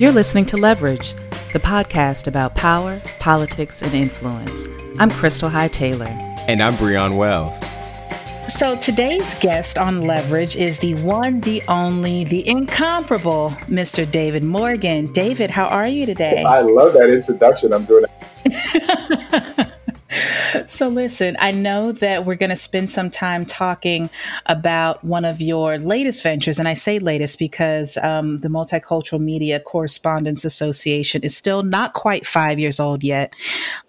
You're listening to Leverage, the podcast about power, politics, and influence. I'm Crystal High-Taylor. And I'm Breon Wells. So today's guest on Leverage is the one, the only, the incomparable Mr. David Morgan. David, how are you today? I love that introduction. I'm doing it. So listen, I know that we're going to spend some time talking about one of your latest ventures. And I say latest because the Multicultural Media Correspondents Association is still not quite 5 years old yet.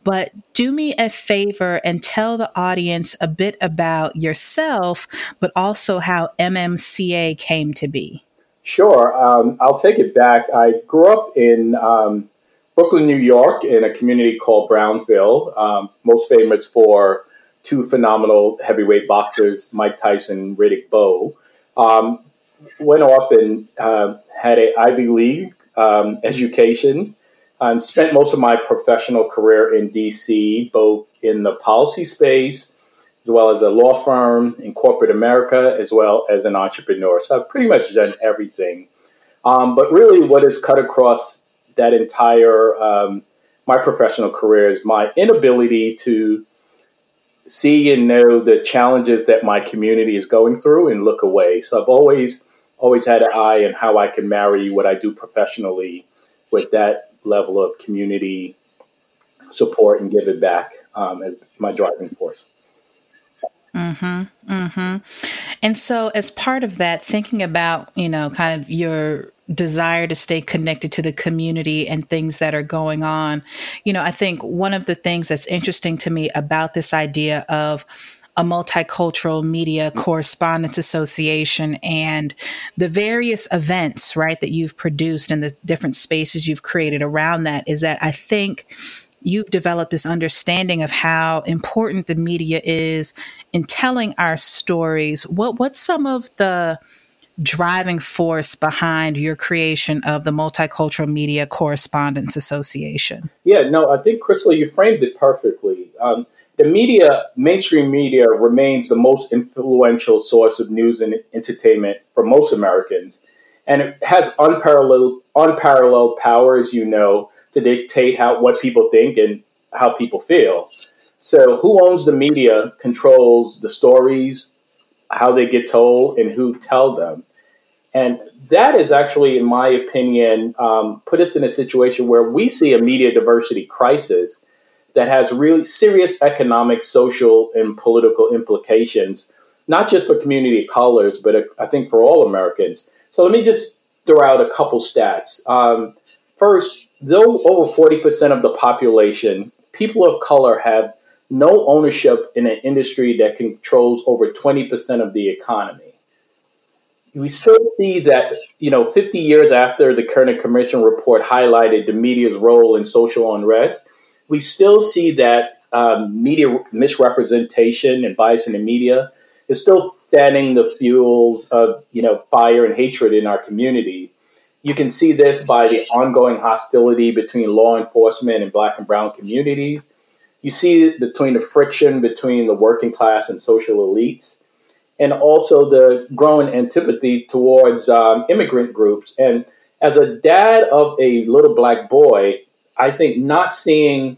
But do me a favor and tell the audience a bit about yourself, but also how MMCA came to be. Sure. I'll take it back. I grew up in Brooklyn, New York, in a community called Brownsville, most famous for two phenomenal heavyweight boxers, Mike Tyson, Riddick Bowe. Went off and had an Ivy League education. Spent most of my professional career in DC, both in the policy space, as well as a law firm in corporate America, as well as an entrepreneur. So I've pretty much done everything. But really what has cut across that entire my professional career is my inability to see and know the challenges that my community is going through and look away. So I've always had an eye on how I can marry what I do professionally with that level of community support and give it back as my driving force. Mm-hmm. Mm-hmm. And so as part of that, thinking about, kind of your desire to stay connected to the community and things that are going on, I think one of the things that's interesting to me about this idea of a multicultural media correspondence association and the various events, right, that you've produced and the different spaces you've created around that is that I think you've developed this understanding of how important the media is in telling our stories. What's some of the driving force behind your creation of the Multicultural Media Correspondents Association? Yeah, no, I think, Crystal, you framed it perfectly. The media, mainstream media, remains the most influential source of news and entertainment for most Americans. And it has unparalleled power, as you know, to dictate what people think and how people feel. So who owns the media controls the stories, how they get told, and who tell them. And that is actually, in my opinion, put us in a situation where we see a media diversity crisis that has really serious economic, social, and political implications, not just for community of colors, but I think for all Americans. So let me just throw out a couple stats. First, though over 40% of the population, people of color have no ownership in an industry that controls over 20% of the economy. We still see that, 50 years after the Kerner Commission report highlighted the media's role in social unrest, we still see that media misrepresentation and bias in the media is still fanning the fuels of, fire and hatred in our community. You can see this by the ongoing hostility between law enforcement and Black and Brown communities. You see it between the friction between the working class and social elites, and also the growing antipathy towards immigrant groups. And as a dad of a little Black boy, I think not seeing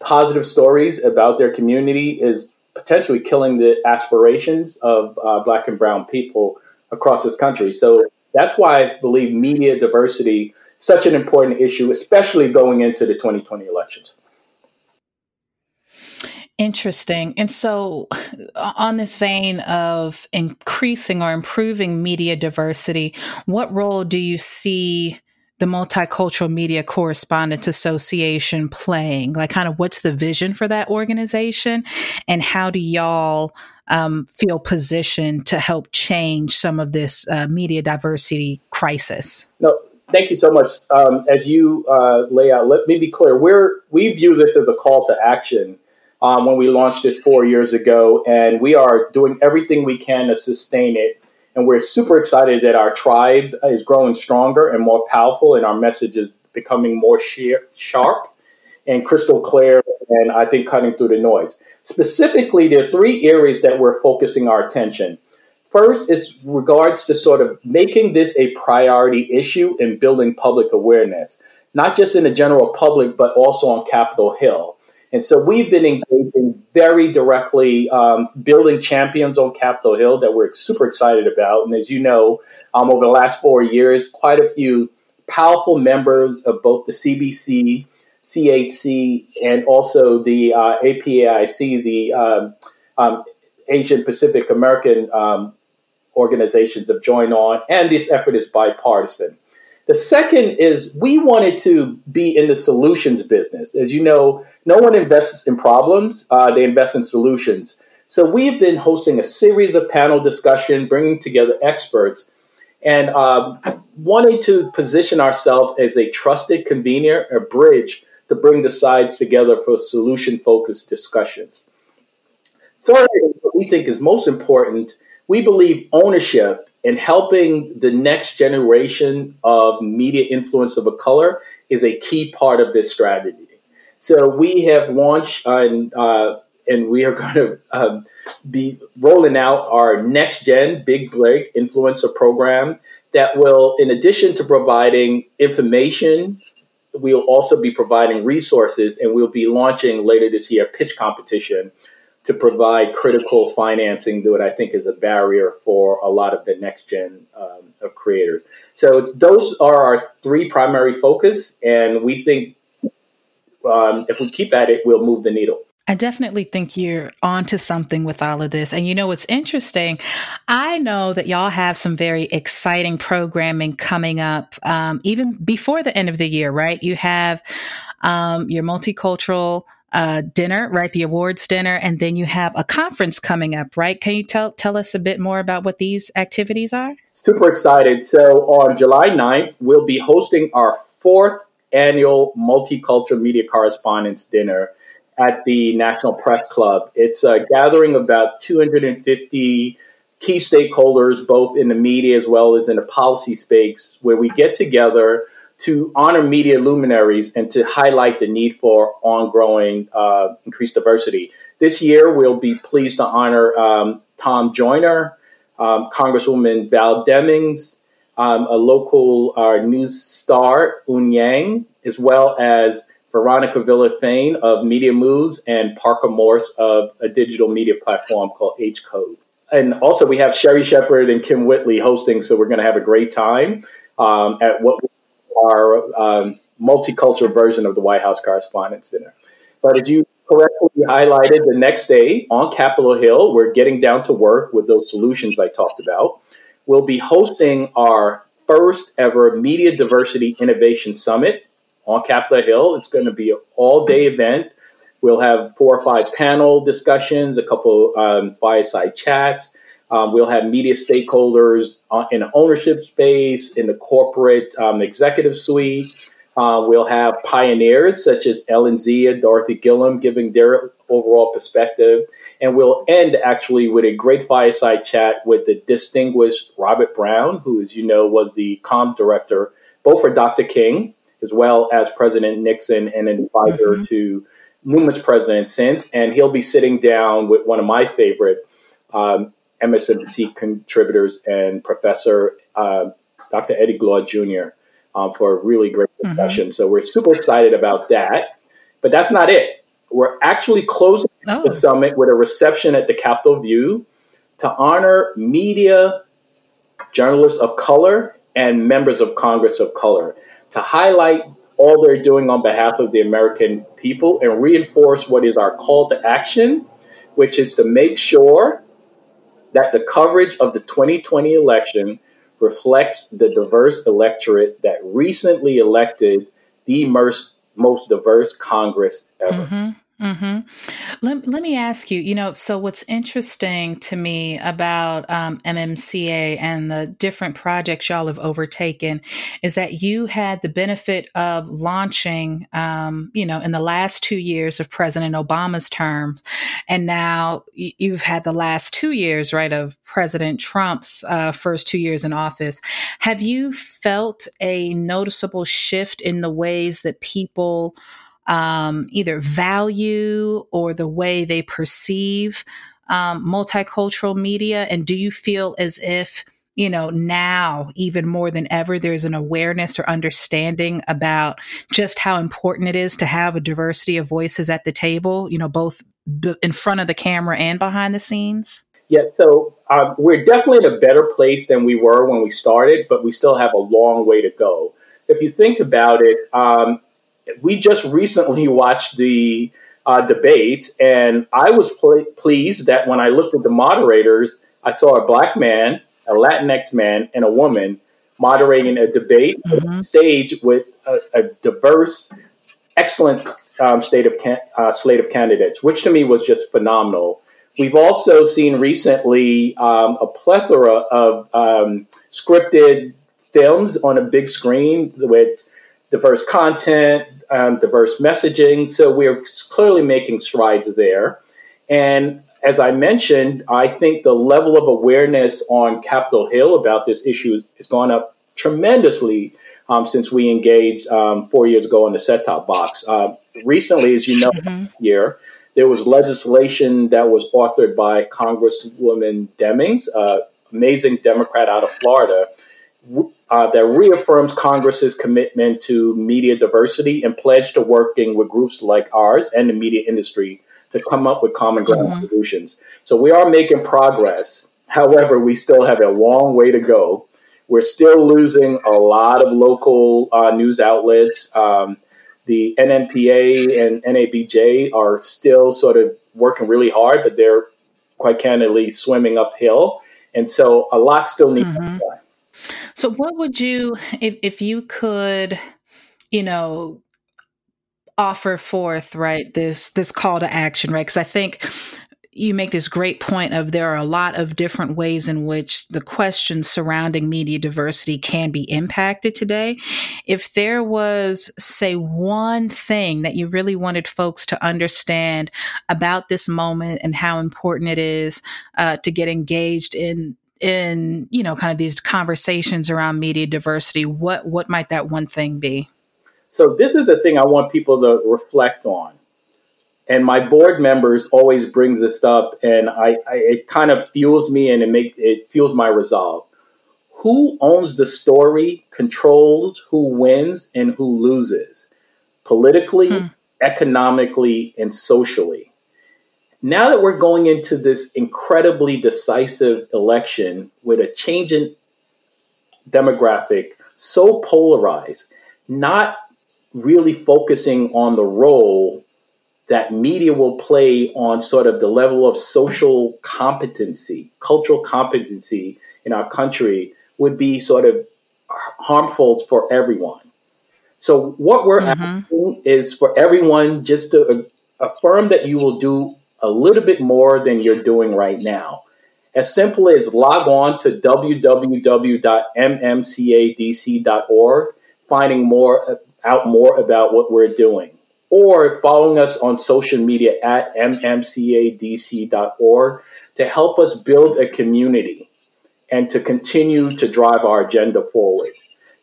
positive stories about their community is potentially killing the aspirations of Black and Brown people across this country. So that's why I believe media diversity is such an important issue, especially going into the 2020 elections. Interesting. And so on this vein of increasing or improving media diversity, what role do you see the Multicultural Media Correspondents Association playing? Like kind of what's the vision for that organization and how do y'all feel positioned to help change some of this media diversity crisis? No. Thank you so much. As you lay out, let me be clear. We view this as a call to action. When we launched this 4 years ago, and we are doing everything we can to sustain it. And we're super excited that our tribe is growing stronger and more powerful, and our message is becoming more sharp and crystal clear, and I think cutting through the noise. Specifically, there are three areas that we're focusing our attention. First is regards to sort of making this a priority issue and building public awareness, not just in the general public, but also on Capitol Hill. And so we've been engaging very directly, building champions on Capitol Hill that we're super excited about. And as you know, over the last 4 years, quite a few powerful members of both the CBC, CHC, and also the APAIC, the Asian Pacific American organizations have joined on, and this effort is bipartisan. The second is we wanted to be in the solutions business. As you know, no one invests in problems. They invest in solutions. So we've been hosting a series of panel discussion, bringing together experts, and wanting to position ourselves as a trusted convener, a bridge to bring the sides together for solution-focused discussions. Third, what we think is most important, we believe ownership and helping the next generation of media influencers of color is a key part of this strategy. So we have launched and we are going to be rolling out our Next Gen Big Break Influencer Program that will, in addition to providing information, we'll also be providing resources, and we'll be launching later this year a pitch competition to provide critical financing to what I think is a barrier for a lot of the next gen of creators. So those are our three primary focus, and we think if we keep at it, we'll move the needle. I definitely think you're onto something with all of this. And you know, it's interesting. I know that y'all have some very exciting programming coming up, even before the end of the year, right? You have your multicultural dinner, right? The awards dinner. And then you have a conference coming up, right? Can you tell us a bit more about what these activities are? Super excited. So on July 9th, we'll be hosting our 4th annual Multicultural Media Correspondents Dinner at the National Press Club. It's a gathering of about 250 key stakeholders, both in the media as well as in the policy space, where we get together to honor media luminaries and to highlight the need for ongoing increased diversity. This year, we'll be pleased to honor Tom Joyner, Congresswoman Val Demings, a local news star, Eun Yang, as well as Veronica Villa Fain of Media Moves and Parker Morse of a digital media platform called H Code. And also we have Sherry Shepard and Kim Whitley hosting, so we're going to have a great time at what our multicultural version of the White House Correspondents' Dinner. But as you correctly highlighted, the next day on Capitol Hill, we're getting down to work with those solutions I talked about. We'll be hosting our first ever Media Diversity Innovation Summit on Capitol Hill. It's going to be an all-day event. We'll have 4 or 5 panel discussions, a couple fireside chats. We'll have media stakeholders in the ownership space, in the corporate executive suite. We'll have pioneers such as Ellen Zia, Dorothy Gillum, giving their overall perspective. And we'll end actually with a great fireside chat with the distinguished Robert Brown, who, as you know, was the comms director, both for Dr. King, as well as President Nixon, and an advisor to numerous presidents since. And he'll be sitting down with one of my favorite MSNBC contributors and professor, Dr. Eddie Glaude Jr., for a really great discussion. So we're super excited about that. But that's not it. We're actually closing the summit with a reception at the Capitol View to honor media, journalists of color, and members of Congress of color, to highlight all they're doing on behalf of the American people and reinforce what is our call to action, which is to make sure that the coverage of the 2020 election reflects the diverse electorate that recently elected the most diverse Congress ever. Let me ask you, you know, so what's interesting to me about MMCA and the different projects y'all have overtaken is that you had the benefit of launching, you know, in the last 2 years of President Obama's terms, and now you've had the last 2 years, right, of President Trump's first 2 years in office. Have you felt a noticeable shift in the ways that people either value or the way they perceive multicultural media? And do you feel as if, you know, now even more than ever, there's an awareness or understanding about just how important it is to have a diversity of voices at the table, you know, both in front of the camera and behind the scenes? Yes. Yeah, so we're definitely in a better place than we were when we started, but we still have a long way to go. If you think about it, we just recently watched the debate, and I was pleased that when I looked at the moderators, I saw a black man, a Latinx man, and a woman moderating a debate on stage with a diverse, excellent slate of candidates, which to me was just phenomenal. We've also seen recently a plethora of scripted films on a big screen with diverse content, diverse messaging. So we're clearly making strides there. And as I mentioned, I think the level of awareness on Capitol Hill about this issue has gone up tremendously since we engaged 4 years ago on the set-top box. Recently, as you know, year, there was legislation that was authored by Congresswoman Demings, amazing Democrat out of Florida, that reaffirms Congress's commitment to media diversity and pledged to working with groups like ours and the media industry to come up with common ground solutions. So we are making progress. However, we still have a long way to go. We're still losing a lot of local news outlets. The NNPA and NABJ are still sort of working really hard, but they're quite candidly swimming uphill. And so a lot still needs to be done. So what would you, if you could, you know, offer forth, right, this call to action, right? Because I think you make this great point of there are a lot of different ways in which the questions surrounding media diversity can be impacted today. If there was, say, one thing that you really wanted folks to understand about this moment and how important it is to get engaged in, you know, kind of these conversations around media diversity, what might that one thing be? So this is the thing I want people to reflect on. And my board members always brings this up, and it kind of fuels me and it fuels my resolve. Who owns the story, controls who wins and who loses, politically, economically, and socially. Now that we're going into this incredibly decisive election with a changing demographic, so polarized, not really focusing on the role that media will play on sort of the level of social competency, cultural competency in our country would be sort of harmful for everyone. So what we're asking is for everyone just to affirm that you will do a little bit more than you're doing right now. As simple as log on to www.mmcadc.org, finding out more about what we're doing, or following us on social media at mmcadc.org to help us build a community and to continue to drive our agenda forward.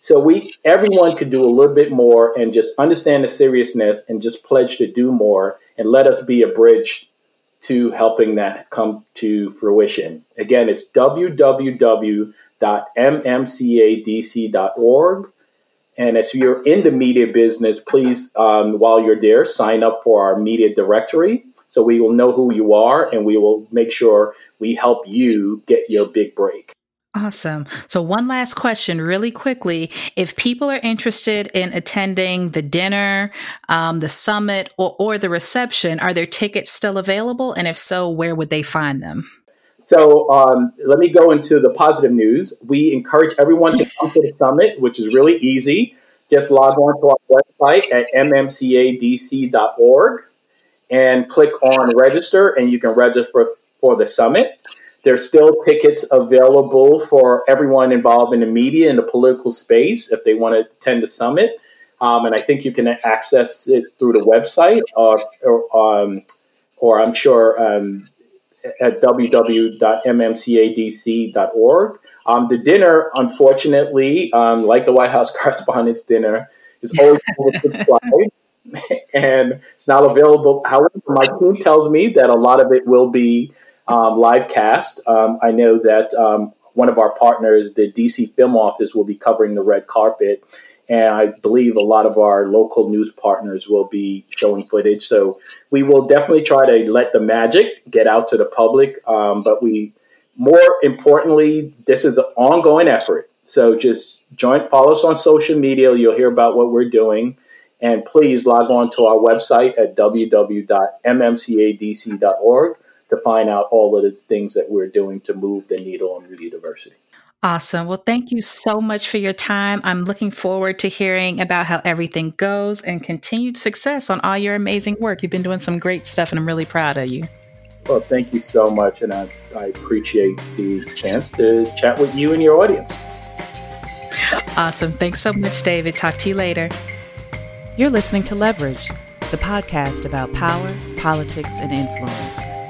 So everyone could do a little bit more and just understand the seriousness and just pledge to do more and let us be a bridge to helping that come to fruition. Again, it's www.mmcadc.org. And if you're in the media business, please, while you're there, sign up for our media directory so we will know who you are and we will make sure we help you get your big break. Awesome. So one last question really quickly. If people are interested in attending the dinner, the summit, or the reception, are there tickets still available? And if so, where would they find them? So let me go into the positive news. We encourage everyone to come to the summit, which is really easy. Just log on to our website at mmcadc.org and click on register, and you can register for the summit. There's still tickets available for everyone involved in the media and the political space if they want to attend the summit. And I think you can access it through the website or I'm sure at www.mmcadc.org. The dinner, unfortunately, like the White House Correspondents' Dinner, is always oversubscribed and it's not available. However, my team tells me that a lot of it will be live cast. I know that one of our partners, the DC Film Office, will be covering the red carpet. And I believe a lot of our local news partners will be showing footage. So we will definitely try to let the magic get out to the public. But we, more importantly, this is an ongoing effort. So just follow us on social media. You'll hear about what we're doing. And please log on to our website at www.mmcadc.org to find out all of the things that we're doing to move the needle on media diversity. Awesome. Well, thank you so much for your time. I'm looking forward to hearing about how everything goes and continued success on all your amazing work. You've been doing some great stuff, and I'm really proud of you. Well, thank you so much, and I appreciate the chance to chat with you and your audience. Awesome. Thanks so much, David. Talk to you later. You're listening to Leverage, the podcast about power, politics, and influence.